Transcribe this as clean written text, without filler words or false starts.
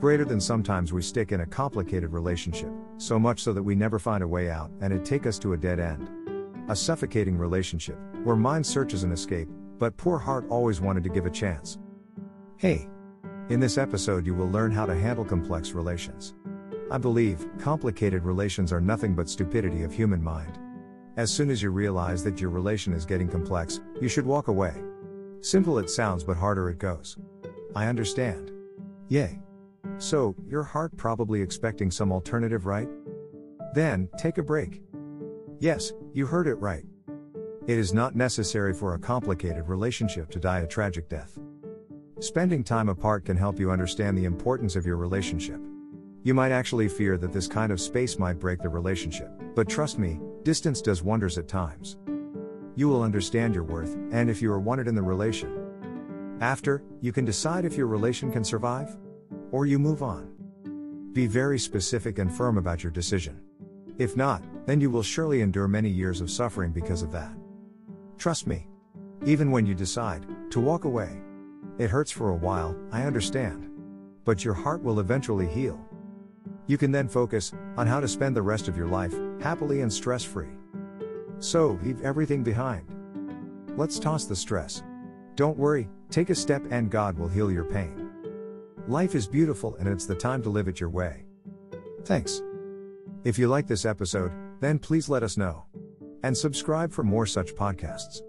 greater than sometimes we stick in a complicated relationship, so much so that we never find a way out and it takes us to a dead end. A suffocating relationship, where mind searches an escape, but poor heart always wanted to give a chance. Hey! In this episode you will learn how to handle complex relations. I believe, complicated relations are nothing but stupidity of human mind. As soon as you realize that your relation is getting complex, you should walk away. Simple it sounds, but harder it goes. I understand. Yay! So, your heart probably expecting some alternative, right? Then, take a break. Yes, you heard it right. It is not necessary for a complicated relationship to die a tragic death. Spending time apart can help you understand the importance of your relationship. You might actually fear that this kind of space might break the relationship, but trust me, distance does wonders at times. You will understand your worth, and if you are wanted in the relation. After, you can decide if your relation can survive, or you move on. Be very specific and firm about your decision. If not, then you will surely endure many years of suffering because of that. Trust me. Even when you decide to walk away, it hurts for a while, I understand. But your heart will eventually heal. You can then focus on how to spend the rest of your life, happily and stress-free. So, leave everything behind. Let's toss the stress. Don't worry, take a step and God will heal your pain. Life is beautiful and it's the time to live it your way. Thanks. If you like this episode, then please let us know. And subscribe for more such podcasts.